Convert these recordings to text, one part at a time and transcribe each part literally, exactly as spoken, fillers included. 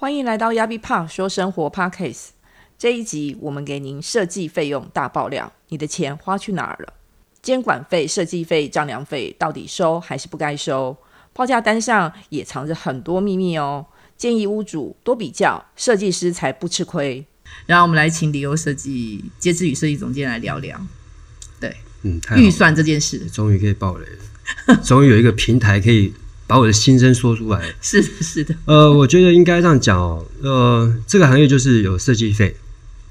欢迎来到亚比帕说生活 Podcast， 这一集我们给您设计费用大爆料，你的钱花去哪儿了？监管费、设计费、丈量费到底收还是不该收？报价单上也藏着很多秘密哦，建议屋主多比较，设计师才不吃亏。然后我们来请理由设计街知与设计总监来聊聊，对，嗯，预算这件事，终于可以爆雷了，终于有一个平台可以把我的心声说出来。是的，是的。呃，我觉得应该这样讲哦。呃，这个行业就是有设计费，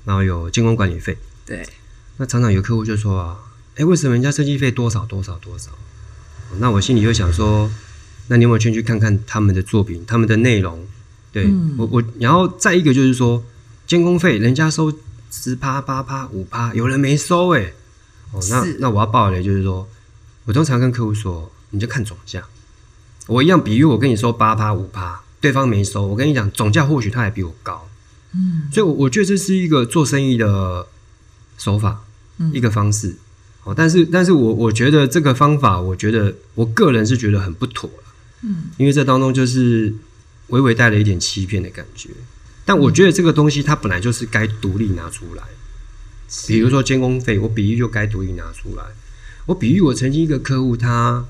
然后有监工管理费。对。那常常有客户就说啊，哎，为什么人家设计费多少多少多少？那我心里就想说，那你有没有去去看看他们的作品、他们的内容？对、嗯、我我，然后再一个就是说，监工费人家收十趴、八趴、五趴，有人没收哎、欸。哦，那那我要爆雷就是说，我通常跟客户说，你就看总价。我一样比喻，我跟你收八趴五趴，对方没收，我跟你讲总价或许他还比我高，嗯，所以我，我觉得这是一个做生意的手法，嗯、一个方式。好，但是，但是我我觉得这个方法，我觉得我个人是觉得很不妥了，嗯，因为这当中就是微微带了一点欺骗的感觉。但我觉得这个东西它本来就是该独立拿出来，比如说监工费，我比喻就该独立拿出来。我比喻我曾经一个客户他。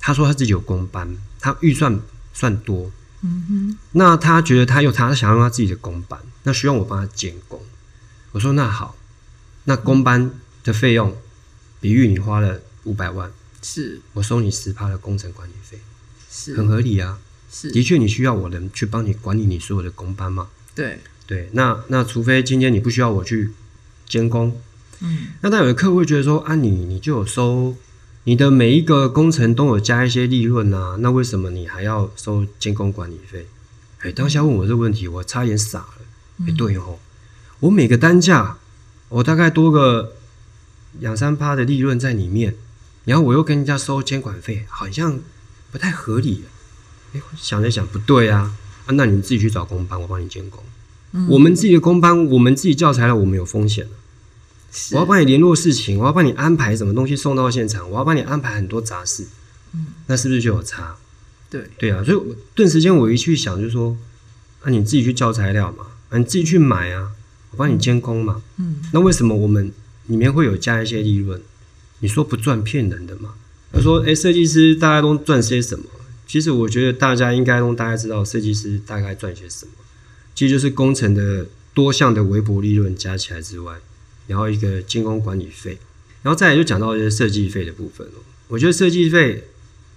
他说他自己有工班，他预算算多，嗯哼，那他觉得他有他想要用他自己的工班，那需要我帮他监工。我说那好，那工班的费用，比喻你花了五百万，是我收你十趴的工程管理费，是很合理啊，是的确你需要我能去帮你管理你所有的工班嘛？对对，那那除非今天你不需要我去监工，嗯，那但有的客户会觉得说啊你，你你就有收。你的每一个工程都有加一些利润啊，那为什么你还要收监工管理费？哎，当下问我这个问题，我差点傻了。哎、嗯，对哦，我每个单价我大概多个两三趴的利润在里面，然后我又跟人家收监管费，好像不太合理。哎，想了想，不对啊，啊那你自己去找工班，我帮你监工、嗯。我们自己的工班，我们自己教材了，我们有风险了。我要帮你联络事情，我要帮你安排什么东西送到现场，我要帮你安排很多杂事，嗯，那是不是就有差？对，对啊，所以顿时间我一去想就是说，那、啊、你自己去叫材料嘛，啊、你自己去买啊，我帮你监工嘛，嗯，那为什么我们里面会有加一些利润？你说不赚骗人的嘛？他说，哎、欸，设计师大概都赚些什么？其实我觉得大家应该都大概知道设计师大概赚些什么，其实就是工程的多项的微薄利润加起来之外。然后一个监工管理费，然后再来就讲到一些设计费的部分、哦、我觉得设计费，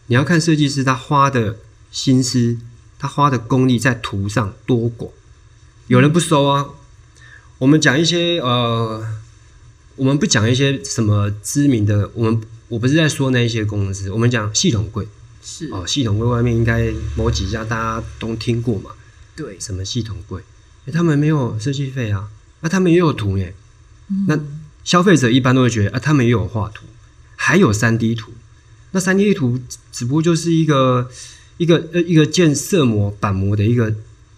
你要看设计师他花的心思，他花的功力在图上多广。有人不收啊，我们讲一些呃，我们不讲一些什么知名的，我们我不是在说那一些公司，我们讲系统柜是哦，系统柜外面应该某几家大家都听过嘛，对，什么系统柜，他们没有设计费啊，那、啊、他们也有图耶。那消费者一般都会觉得啊，他们也有画图，还有 三 D 图。那 三 D 图只不过就是一个一个呃一个建色模板模的一个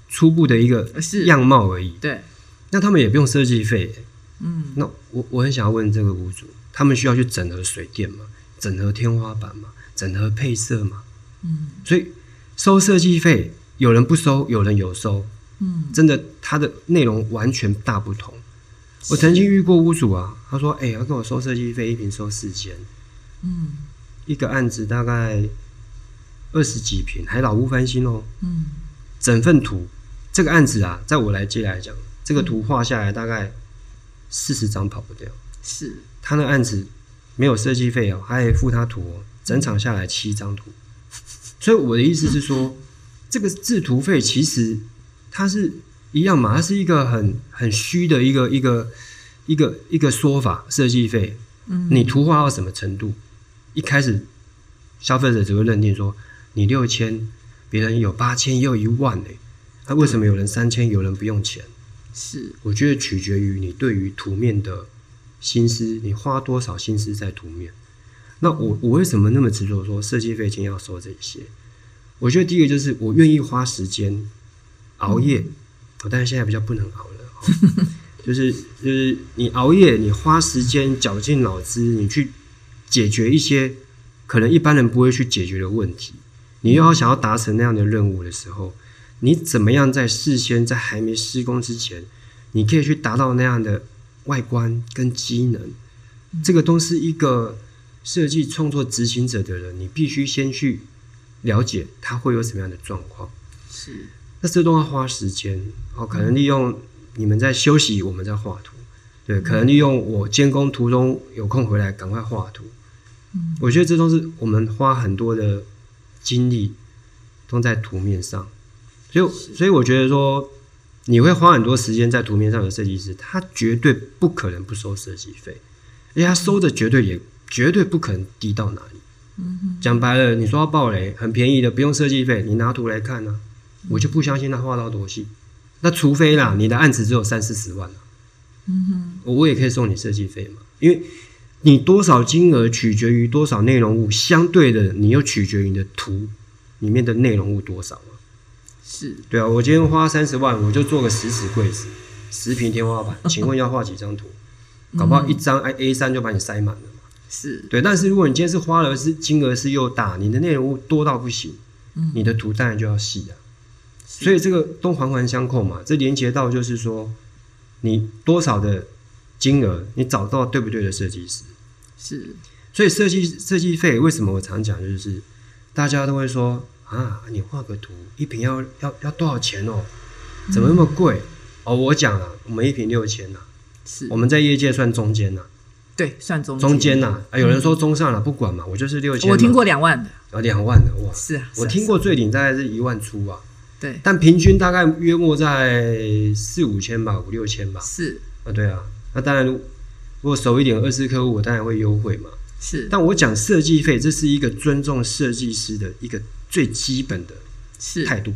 初步的一个样貌而已。对，那他们也不用设计费、欸。嗯，那我我很想要问这个屋主，他们需要去整合水电吗？整合天花板吗？整合配色吗？嗯，所以收设计费，有人不收，有人有收。嗯，真的，它的内容完全大不同。我曾经遇过屋主啊，他说：“哎、欸，他跟我收设计费，一平收四千，嗯，一个案子大概二十几平，还老屋翻新哦，嗯，整份图，这个案子啊，在我来接来讲，这个图画下来大概四十张跑不掉，是他那案子没有设计费哦，还得付他图哦，整场下来七张图，所以我的意思是说，这个制图费其实它是。”一样嘛，它是一个很很虚的一个一个一个一个说法，设计费。嗯，你图画到什么程度，一开始消费者只会认定说你六千，别人有八千，也有一万嘞、欸，那、啊、为什么有人三千，有人不用钱？是，我觉得取决于你对于图面的心思，你花多少心思在图面。那我我为什么那么执着说设计费今天要收这些？我觉得第一个就是我愿意花时间熬夜。嗯，但是现在比较不能熬了、哦、就是就是你熬夜，你花时间绞尽脑汁，你去解决一些可能一般人不会去解决的问题，你又要想要达成那样的任务的时候，你怎么样在事先在还没施工之前，你可以去达到那样的外观跟机能，这个都是一个设计创作执行者的人，你必须先去了解他会有什么样的状况。是，那这都要花时间哦，可能利用你们在休息，我们在画图，对，可能利用我监工途中有空回来赶快画图。嗯，我觉得这都是我们花很多的精力都在图面上。所以，所以我觉得说，你会花很多时间在图面上的设计师，他绝对不可能不收设计费，而且他收的绝对也绝对不可能低到哪里。嗯，讲白了，你说要爆雷，很便宜的，不用设计费，你拿图来看啊，我就不相信他画到多细。那除非啦，你的案子只有三四十万啦，嗯哼，我也可以送你设计费嘛，因为你多少金额取决于多少内容物，相对的，你又取决于你的图里面的内容物多少。是，对啊，我今天花三十万，我就做个十尺柜子，十平天花板，请问要画几张图？搞不好一张 A 三 就把你塞满了嘛。是，对，但是如果你今天是花了是金额是又大，你的内容物多到不行，你的图当然就要细啊。所以这个都环环相扣嘛，这连接到就是说，你多少的金额，你找到对不对的设计师。是，所以设计设计费为什么我常讲就是，大家都会说。啊，你画个图一瓶要要要多少钱哦？怎么那么贵？嗯、哦，我讲啊，我们一瓶六千呐，是我们在业界算中间呐、啊，对，算中间中间呐、啊啊。有人说中上了、啊，不管嘛，我就是六千。我听过两万的，啊，两万的哇，是啊，是啊我听过最顶大概是一万出啊，对，但平均大概约莫在四五千吧，五六千吧，是啊，对啊，那当然如果熟一点二次客户，我当然会优惠嘛，是。但我讲设计费，这是一个尊重设计师的一个。最基本的态度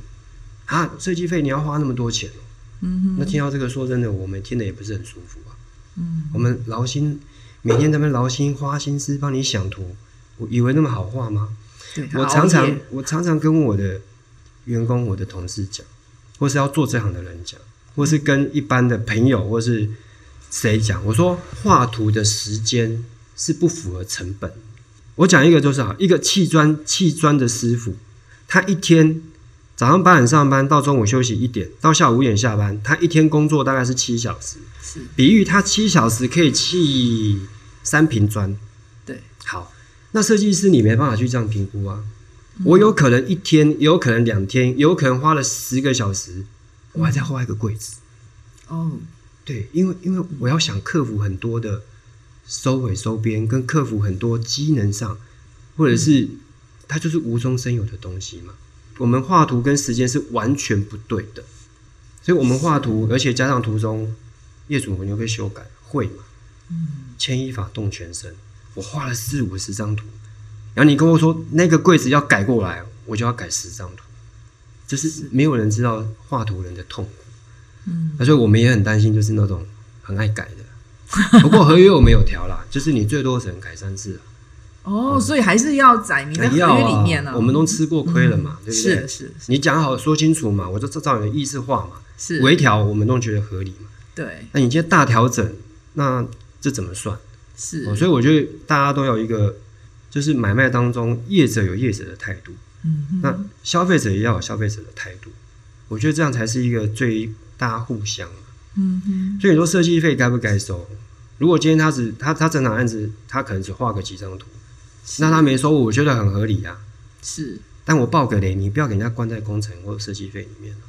啊，设计费你要花那么多钱、喔嗯、那听到这个说真的，我们听的也不是很舒服啊。嗯、我们劳心每天在那边劳心花心思帮你想图，我以为那么好画吗？我常常我常常跟我的员工、我的同事讲，或是要做这行的人讲，或是跟一般的朋友或是谁讲，我说画图的时间是不符合成本。我讲一个就是好，一个砌砖砌砖的师傅。他一天早上八点上班，到中午休息一点，到下午五点下班。他一天工作大概是七小时，比喻他七小时可以砌三平砖。对，好，那设计师你没办法去这样评估啊。嗯、我有可能一天，也有可能两天，也有可能花了十个小时，我还在画一个柜子。哦，对，因为因为我要想克服很多的收尾收边，跟克服很多机能上，或者是。嗯它就是无中生有的东西嘛。我们画图跟时间是完全不对的，所以我们画图，而且加上途中业主你会修改，会嘛？嗯，牵一发动全身。我画了四五十张图，然后你跟我说那个柜子要改过来，我就要改十张图，就是没有人知道画图人的痛苦。嗯，所以我们也很担心，就是那种很爱改的。不过合约我们有调啦，就是你最多只能改三次啦。哦，所以还是要载明在合约里面呢、啊啊。我们都吃过亏了嘛，嗯、对不对？是 是, 是。你讲好说清楚嘛，我就照你的意思画嘛。是。微调我们都觉得合理嘛。对。那你今天大调整，那这怎么算？是、哦。所以我觉得大家都有一个，就是买卖当中业者有业者的态度，嗯，那消费者也要有消费者的态度。我觉得这样才是一个最大互相嘛。嗯嗯。所以你说设计费该不该收？如果今天他只他他整场案子，他可能只画个几张图。那他没收我，我觉得很合理啊。是，但我爆个雷，你不要给人家关在工程或设计费里面、啊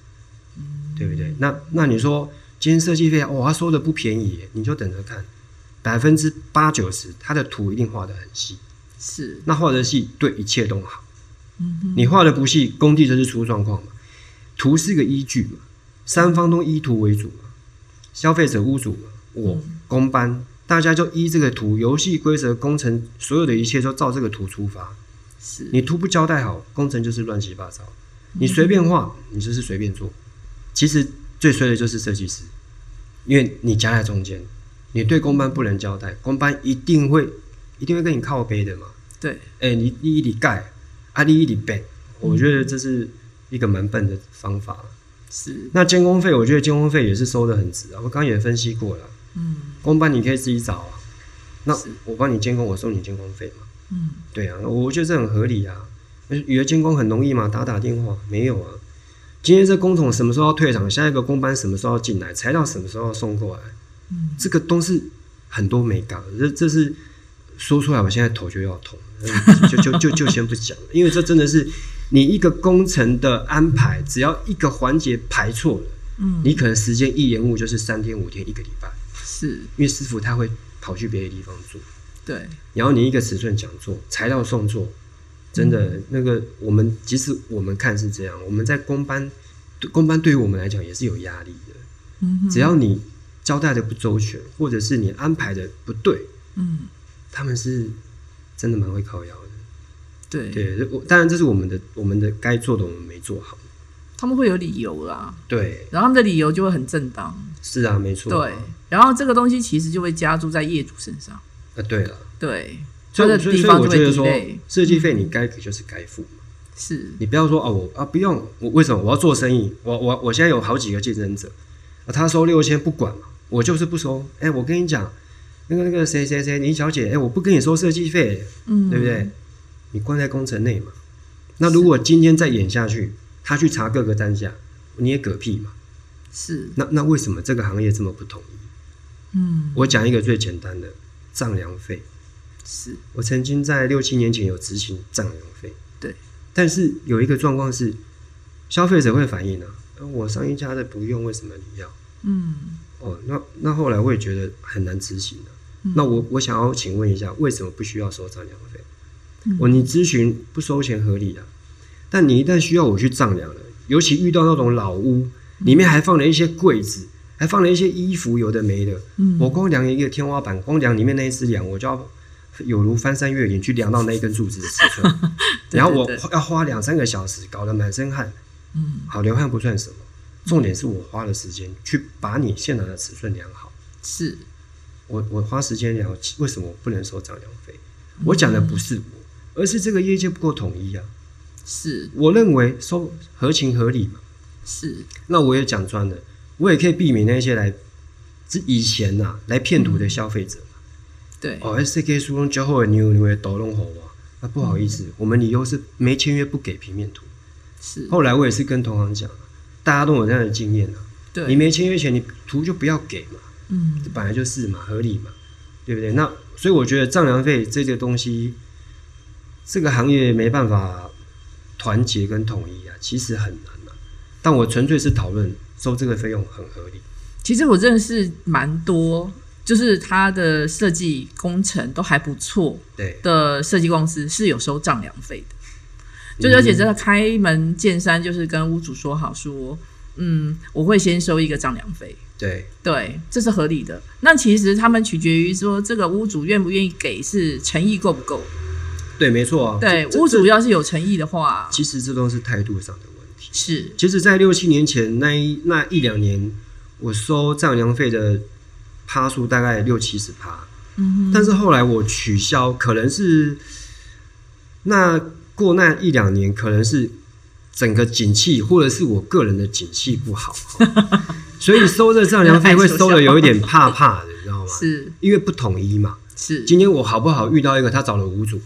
嗯、对不对？那那你说今天设计费哇、哦，他收的不便宜耶，你就等着看，百分之八九十他的图一定画得很细。是，那画得细对一切都好。嗯、你画得不细，工地就是出状况嘛。图是个依据嘛，三方都依图为主嘛，消费者、屋主嘛，我、嗯、工班。大家就依这个图，游戏规则、工程所有的一切都照这个图出发。是，你图不交代好，工程就是乱七八糟。你随便画，你就是随便做。其实最衰的就是设计师，因为你夹在中间，你对工班不能交代，工班一定会一定会跟你靠背的嘛。对，哎、欸，你你一里盖，啊，你一里背，我觉得这是一个蛮笨的方法。是，那监工费，我觉得监工费也是收得很值啊。我刚刚也分析过了。嗯，工班你可以自己找啊，那我帮你监工，我收你监工费嘛。嗯，对啊，我觉得这很合理啊。约监工很容易嘛，打打电话没有啊。今天这工种什么时候要退场，下一个工班什么时候要进来，材料什么时候要送过来，嗯，这个都是很多美感，这这是说出来我现在头就要痛，就就就就先不讲，因为这真的是你一个工程的安排，只要一个环节排错了，嗯，你可能时间一延误就是三天五天一个礼拜，是因为师傅他会跑去别的地方做，对，然后你一个尺寸讲座，材料送做，真的那个我们即使我们看是这样，我们在工班工班对于我们来讲也是有压力的，嗯，只要你交代的不周全，或者是你安排的不对，嗯，他们是真的蛮会靠腰的，对对，当然这是我们的我们的该做的我们没做好，他们会有理由啦，对，然后他们的理由就会很正当，是啊，没错，对，然后这个东西其实就会加注在业主身上，啊，对了，对，所以所以我觉得说设计费你该给就是该付嘛，是你不要说啊我啊不用，我为什么我要做生意，我我我现在有好几个竞争者，啊，他收六千不管嘛，我就是不收，哎，我跟你讲那个那个谁谁谁林小姐，哎，我不跟你收设计费，嗯，对不对？你关在工程内嘛，那如果今天再演下去，他去查各个单价，你也嗝屁嘛，是那那为什么这个行业这么不统一？嗯，我讲一个最简单的丈量费。是我曾经在六七年前有执行丈量费，对，但是有一个状况是，消费者会反映啊，我上一家的不用，为什么你要？嗯，哦，那那后来我也觉得很难执行啊，嗯，那我我想要请问一下，为什么不需要收丈量费？嗯，我你咨询不收钱合理啊，但你一旦需要我去丈量了，尤其遇到那种老屋，里面还放了一些柜子。嗯，还放了一些衣服，有的没的，嗯，我光量一个天花板，光量里面那一只梁，我就要有如翻山越岭去量到那一根柱子的尺寸，对对对，然后我要花两三个小时，搞得满身汗，嗯，好，流汗不算什么，重点是我花了时间去把你现拿的尺寸量好，是我我花时间量，为什么我不能收丈量费？嗯，我讲的不是我，而是这个业界不够统一啊，是我认为收合情合理嘛，是那我也讲穿了。我也可以避免那些来以前啊来骗图的消费者嘛，对，哦 S C K 书中交后的牛牛的抖弄好啊，那不好意思，嗯，我们理由是没签约不给平面图，是后来我也是跟同行讲，大家都有这样的经验啊，对，你没签约前你图就不要给嘛，嗯，这本来就是嘛，合理嘛，对不对？那所以我觉得丈量费这个东西，这个行业没办法团结跟统一啊，其实很难啊，但我纯粹是讨论收这个费用很合理。其实我认识蛮多，就是他的设计工程都还不错的设计公司是有收丈量费的，就是而且真的开门见山，就是跟屋主说好说，嗯，我会先收一个丈量费，对对，这是合理的。那其实他们取决于说这个屋主愿不愿意给，是诚意够不够？对，没错啊。对，屋主要是有诚意的话，其实这都是态度上的问题。是，其实在六七年前那一那一两年，我收丈量费的趴数大概六七十趴，嗯，但是后来我取消，可能是那过那一两年，可能是整个景气，或者是我个人的景气不好，所以收这丈量费会收的有一点怕怕的，你知道吗？是，因为不统一嘛。是，今天我好不好遇到一个他找了五组，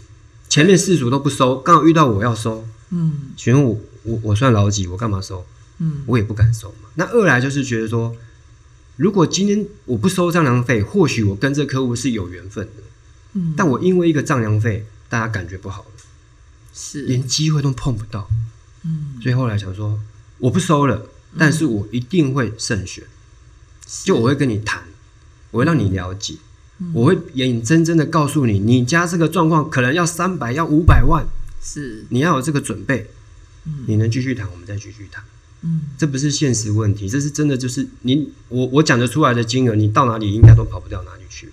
前面四组都不收，刚好遇到我要收，嗯，询问我。我, 我算老几，我干嘛收？嗯，我也不敢收嘛。那二来就是觉得说，如果今天我不收丈量费，或许我跟这客户是有缘分的，嗯，但我因为一个丈量费，大家感觉不好了，是连机会都碰不到，嗯，所以后来想说，我不收了，但是我一定会慎选，嗯，就我会跟你谈，我会让你了解，嗯，我会眼睁睁的告诉你，你家这个状况可能要三百，要五百万，是你要有这个准备。你能继续谈，我们再继续谈。嗯，这不是现实问题，这是真的，就是你我我讲得出来的金额，你到哪里应该都跑不掉哪里去了，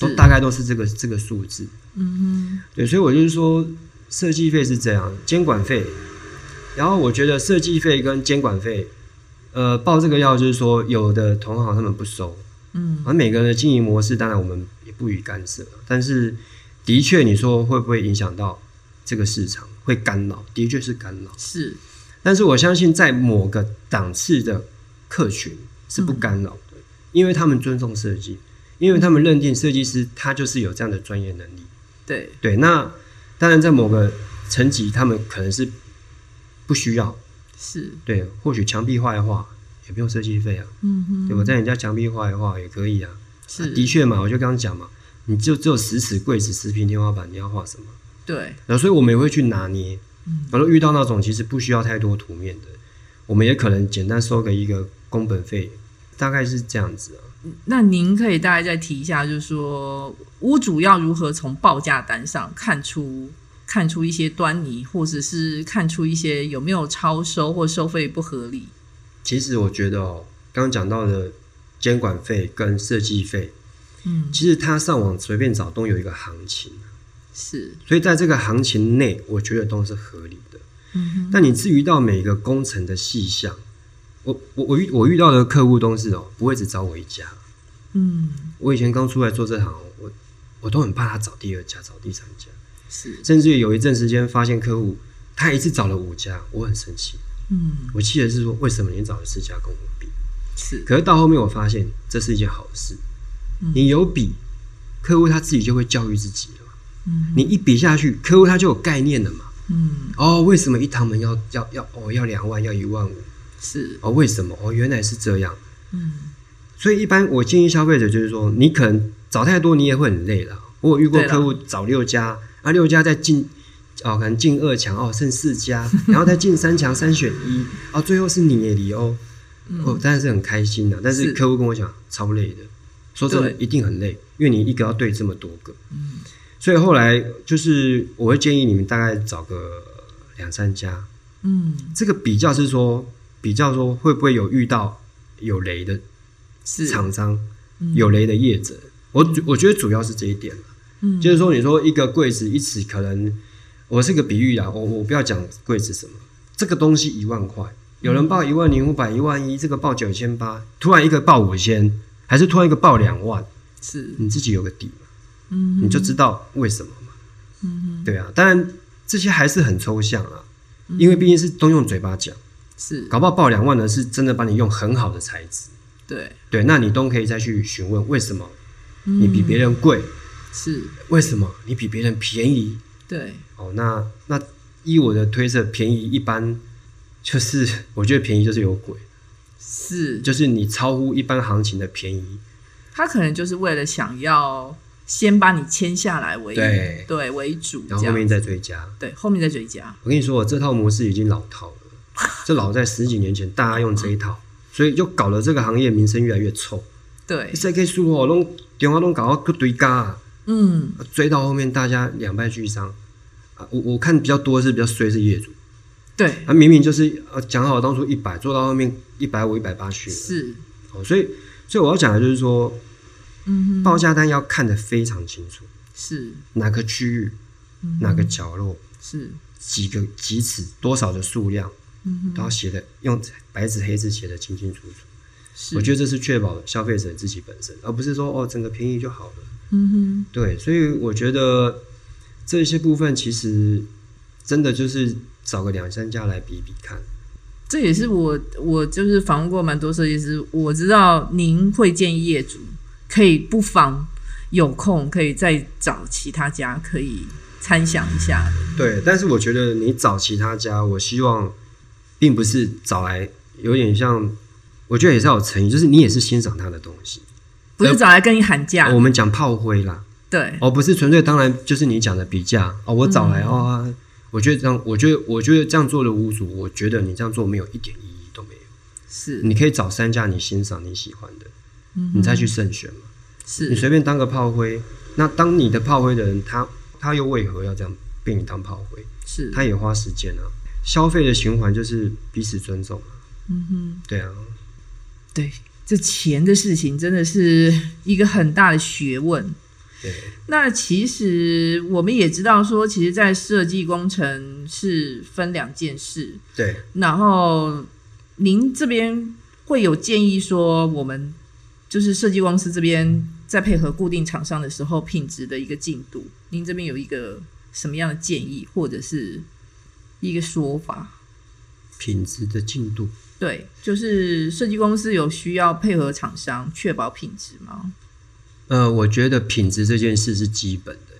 都大概都是这个这个数字。嗯哼，对，所以我就是说，设计费是这样，监管费，然后我觉得设计费跟监管费，呃，报这个要就是说，有的同行他们不收，嗯，而每个人的经营模式，当然我们也不予干涉，但是的确，你说会不会影响到这个市场？会干扰，的确是干扰。是，但是我相信在某个档次的客群是不干扰的，嗯，因为他们尊重设计，因为他们认定设计师他就是有这样的专业能力。对对，那当然在某个层级，他们可能是不需要，是，对，或许墙壁画一画也不用设计费啊，嗯哼，对，我在人家墙壁画一画也可以啊，是，啊的确嘛，我就刚刚讲嘛，你就只有十尺柜子、十平天花板，你要画什么？对，然后所以我们也会去拿捏，嗯，然后遇到那种其实不需要太多图面的，我们也可能简单收个一个工本费，大概是这样子啊。那您可以大概再提一下，就是说屋主要如何从报价单上看出看出一些端倪，或者是看出一些有没有超收或收费不合理？其实我觉得哦，刚刚讲到的监管费跟设计费，嗯，其实他上网随便找都有一个行情，是，所以在这个行情内，我觉得都是合理的。嗯，但你至于到每个工程的细项，我我我遇我遇到的客户都是哦，不会只找我一家。嗯，我以前刚出来做这行，我我都很怕他找第二家、找第三家，是，甚至有一阵时间发现客户他一次找了五家，我很生气。嗯，我气的是说，为什么你找了四家跟我比？是，可是到后面我发现这是一件好事。嗯，你有比，客户他自己就会教育自己了。嗯，你一比下去，客户他就有概念了嘛。嗯，哦，为什么一堂门要要要哦要两万要一万五？是，哦，为什么？哦，原来是这样。嗯，所以一般我建议消费者就是说，你可能找太多，你也会很累了。我有遇过客户找六家，啊，六家再进哦，可能进二强哦，剩四家，然后再进三强，三选一，哦，最后是你也离哦，嗯，哦，当然是很开心的。但是客户跟我讲超累的，说真的一定很累，因为你一个要对这么多个。嗯，所以后来就是我会建议你们大概找个两三家。嗯，这个比较是说。比较说会不会有遇到有雷的厂商、嗯、有雷的业者，我我觉得主要是这一点、嗯、就是说你说一个柜子一尺，可能我是个比喻啦，我我不要讲柜子什么，这个东西一万块，有人报一万零五百、一万一，这个报九千八，突然一个报五千，还是突然一个报两万，是你自己有个底嘛、嗯、你就知道为什么嘛、嗯、对啊，当然这些还是很抽象啦、嗯、因为毕竟是都用嘴巴讲。是，搞不好报两万的是真的把你用很好的材质，对对，那你都可以再去询问为什么你比别人贵、嗯，是为什么你比别人便宜？对，哦，那那依我的推测，便宜一般就是我觉得便宜就是有鬼，是，就是你超乎一般行情的便宜，他可能就是为了想要先把你签下来为对对为主，然后后面再追加，对，后面再追加。我跟你说，我这套模式已经老套了。这老在十几年前大家用这一套，所以就搞了这个行业名声越来越臭。对，谁可以输哦？弄电话弄搞到堆嘎，嗯，追到后面大家两败俱伤、啊、我我看比较多是比较衰是业主，对，啊、明明就是讲、啊、好当初一百，做到后面一百五、一百八去了，是、哦，所以所以我要讲的就是说，嗯，报价单要看得非常清楚，是哪个区域、嗯、哪个角落，是几个几尺多少的数量。都要写的用白纸黑字写的清清楚楚，我觉得这是确保消费者自己本身，而不是说哦整个便宜就好了。嗯哼，对，所以我觉得这些部分其实真的就是找个两三家来比比看。这也是我我就是访问过蛮多设计师，我知道您会建议业主可以不妨有空可以再找其他家可以参详一下。对，但是我觉得你找其他家，我希望。并不是找来有点像，我觉得也是要有诚意，就是你也是欣赏他的东西，不是找来跟你喊价、呃、我们讲炮灰啦，对，哦，不是纯粹当然就是你讲的比价哦，我找来、嗯、哦，我觉得这样，我觉得我觉得这样做的屋主，我觉得你这样做没有一点意义都没有，是，你可以找三家你欣赏你喜欢的、嗯、你再去慎选嘛，是，你随便当个炮灰，那当你的炮灰的人他他又为何要这样被你当炮灰，是，他也花时间啊，消费的循环就是彼此尊重。嗯哼，对啊，对，这钱的事情真的是一个很大的学问。对，那其实我们也知道说，其实在设计工程是分两件事。对，然后您这边会有建议说，我们就是设计公司这边在配合固定厂商的时候，品质的一个进度，您这边有一个什么样的建议，或者是？一个说法，品质的进度，对，就是设计公司有需要配合厂商确保品质吗？呃，我觉得品质这件事是基本的，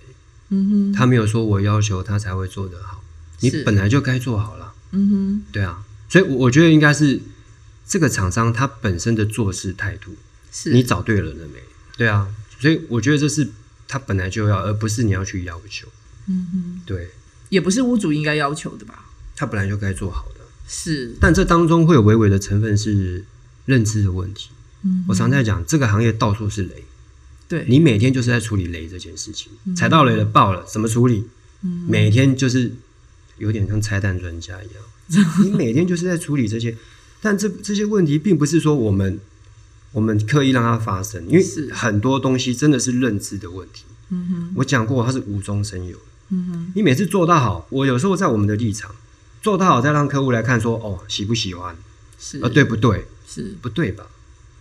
嗯哼，他没有说我要求他才会做得好，你本来就该做好了，嗯哼，对啊，所以我觉得应该是这个厂商他本身的做事态度，是你找对人了没？对啊，所以我觉得这是他本来就要，而不是你要去要求。嗯哼，对，也不是屋主应该要求的吧？他本来就该做好的。是，但这当中会有微微的成分是认知的问题。嗯，我常在讲，这个行业到处是雷，对，你每天就是在处理雷这件事情，嗯、踩到雷了，爆了，怎么处理？嗯，每天就是有点像拆弹专家一样。你每天就是在处理这些，但 这, 这些问题并不是说我们我们刻意让它发生，因为很多东西真的是认知的问题。嗯哼，我讲过它是无中生有。嗯哼，你每次做到好，我有时候在我们的立场做到好，再让客户来看说，哦，喜不喜欢，是啊，对不对？是不对吧？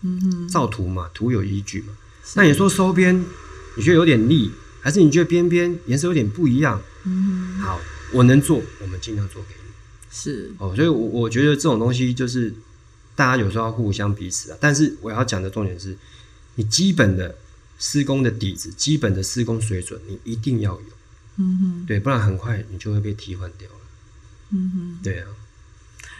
嗯哼，照图嘛，图有依据嘛。那你说收边，你觉得有点腻，还是你觉得边边颜色有点不一样？嗯哼，好，我能做，我们尽量做给你。是哦，所以我，我觉得这种东西就是大家有时候要互相彼此啊。但是我要讲的重点是，你基本的施工的底子、基本的施工水准，你一定要有。嗯哼，对，不然很快你就会被替换掉了。嗯哼，对啊。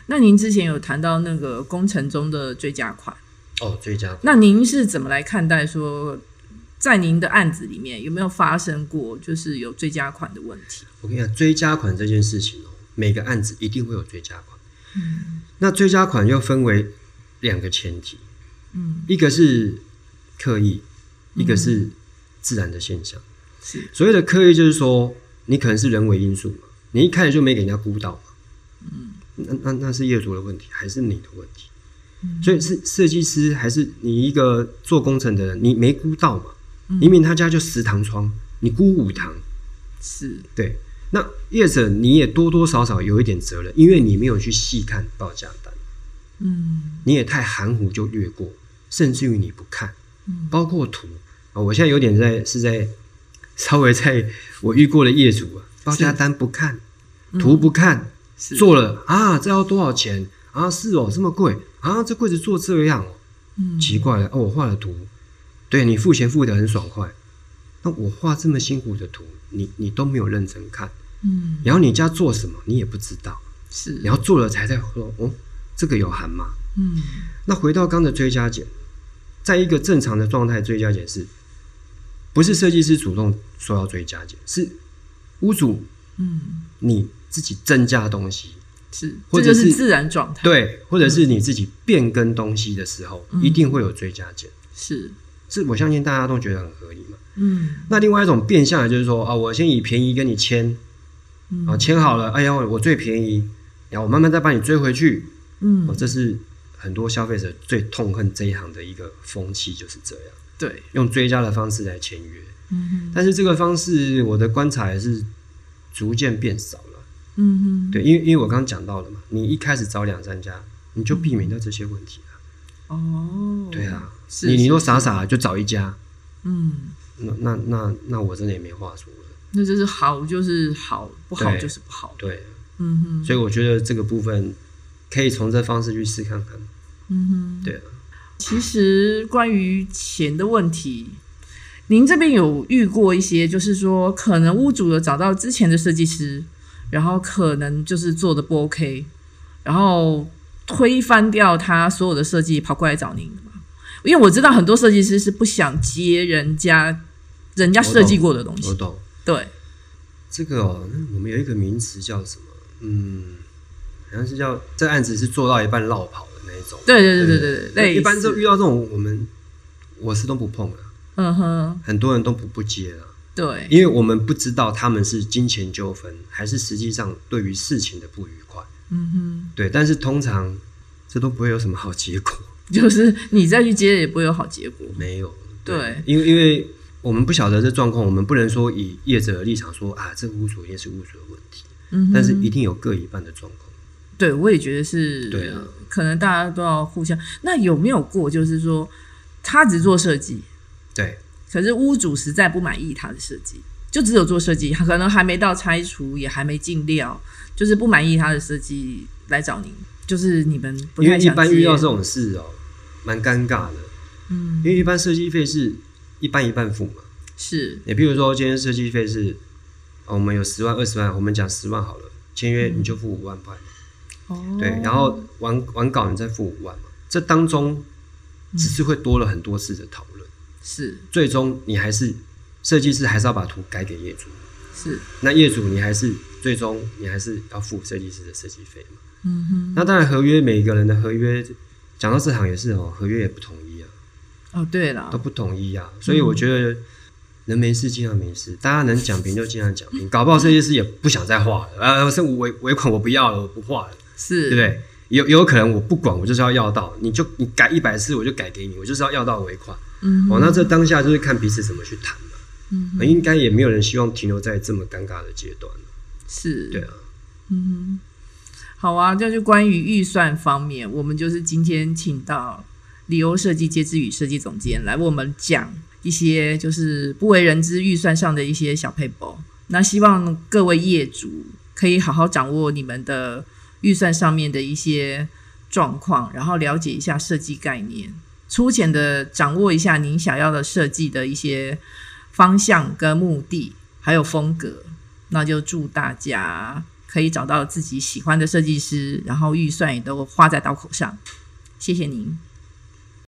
那您之前有谈到那个工程中的追加款哦，追加款。那您是怎么来看待说，在您的案子里面有没有发生过就是有追加款的问题？我跟你讲，追加款这件事情哦。每个案子一定会有追加款，嗯，那追加款又分为两个前提，嗯，一个是刻意，嗯，一个是自然的现象。是，所谓的刻意就是说，你可能是人为因素嘛，你一开始就没给人家估到嘛，嗯，那那那是业主的问题，还是你的问题？嗯，所以是设计师还是你一个做工程的人，你没估到嘛？嗯，明明他家就十堂窗，你估五堂，是对。那业者你也多多少少有一点责任，因为你没有去细看报价单，嗯，你也太含糊就略过，甚至于你不看，嗯，包括图啊，我现在有点在是在稍微在我遇过的业主啊，报价单不看，图不看，嗯，做了啊，这要多少钱啊？是哦，这么贵啊？这柜子做这样哦，嗯，奇怪了，哦，我画了图，对你付钱付得很爽快，那我画这么辛苦的图，你你都没有认真看。嗯，然后你家做什么你也不知道，是，然后做了才在说，哦，这个有含吗？嗯，那回到刚的追加减，在一个正常的状态，追加减是不是设计师主动说要追加减，是屋主，嗯，你自己增加东西，是，或者 是, 这就是自然状态，对，或者是你自己变更东西的时候，嗯，一定会有追加减，是，是我相信大家都觉得很合理嘛。嗯，那另外一种变相的就是说，啊，我先以便宜跟你签。啊，签好了，哎呀，我最便宜，然后我慢慢再把你追回去。嗯，哦，这是很多消费者最痛恨这一行的一个风气，就是这样。对，用追加的方式来签约。嗯，但是这个方式，我的观察也是逐渐变少了。嗯，对，因为因为我刚刚讲到了嘛，你一开始找两三家，你就避免掉这些问题了。哦，对啊，是是是，你你都傻傻就找一家，嗯，那那那那我真的也没话说。那就是好就是好，不好就是不好。对，嗯哼。所以我觉得这个部分可以从这方式去试看看。嗯哼，对啊。其实关于钱的问题，您这边有遇过一些，就是说可能屋主有找到之前的设计师，然后可能就是做的不 OK， 然后推翻掉他所有的设计，跑过来找您的嘛？因为我知道很多设计师是不想接人家人家设计过的东西。我懂。我懂，对，这个哦，我们有一个名词叫什么？嗯，好像是叫这案子是做到一半落跑的那一种。对对对对对对，一般就遇到这种，我们我是都不碰了。嗯哼，很多人都不不接了。对，因为我们不知道他们是金钱纠纷，还是实际上对于事情的不愉快。嗯哼，对，但是通常这都不会有什么好结果，就是你再去接也不会有好结果。没有，对，对，因为因为。我们不晓得这状况，我们不能说以业者的立场说啊，这个屋主一定是屋主的问题，嗯，但是一定有各一半的状况。对，我也觉得是，对啊，可能大家都要互相。那有没有过就是说，他只做设计，对，可是屋主实在不满意他的设计，就只有做设计，可能还没到拆除，也还没进料，就是不满意他的设计来找您，就是你们不太想接。因为一般遇到这种事哦，蛮尴尬的，嗯，因为一般设计费是。一半一半付嘛，是。你比如说，今天设计费是，哦，我们有十万、二十万，我们讲十万好了，签约你就付五万块，哦、对，然后完完稿你再付五万嘛，这当中只是会多了很多次的讨论，是、嗯、最终你还是设计师还是要把图改给业主，是，那业主你还是最终你还是要付设计师的设计费嘛，嗯哼，那当然合约每个人的合约讲到这行也是哦，合约也不统一啊，哦对啦，都不统一啊，所以我觉得。嗯，能没事尽量没事，大家能讲评就尽量讲评，搞不好设计师也不想再画了啊，是尾尾款我不要了，我不画了，是，对不对？有有可能我不管，我就是要要到，你就你改一百次我就改给你，我就是要要到尾款。嗯，哦，那这当下就是看彼此怎么去谈嘛。嗯，应该也没有人希望停留在这么尴尬的阶段。是，对啊，嗯，好啊，就是关于预算方面，我们就是今天请到李欧设计街之语设计总监来为我们讲一些就是不为人知预算上的一些小撇步，那希望各位业主可以好好掌握你们的预算上面的一些状况，然后了解一下设计概念，粗浅的掌握一下您想要的设计的一些方向跟目的还有风格，那就祝大家可以找到自己喜欢的设计师，然后预算也都花在刀口上。谢谢您。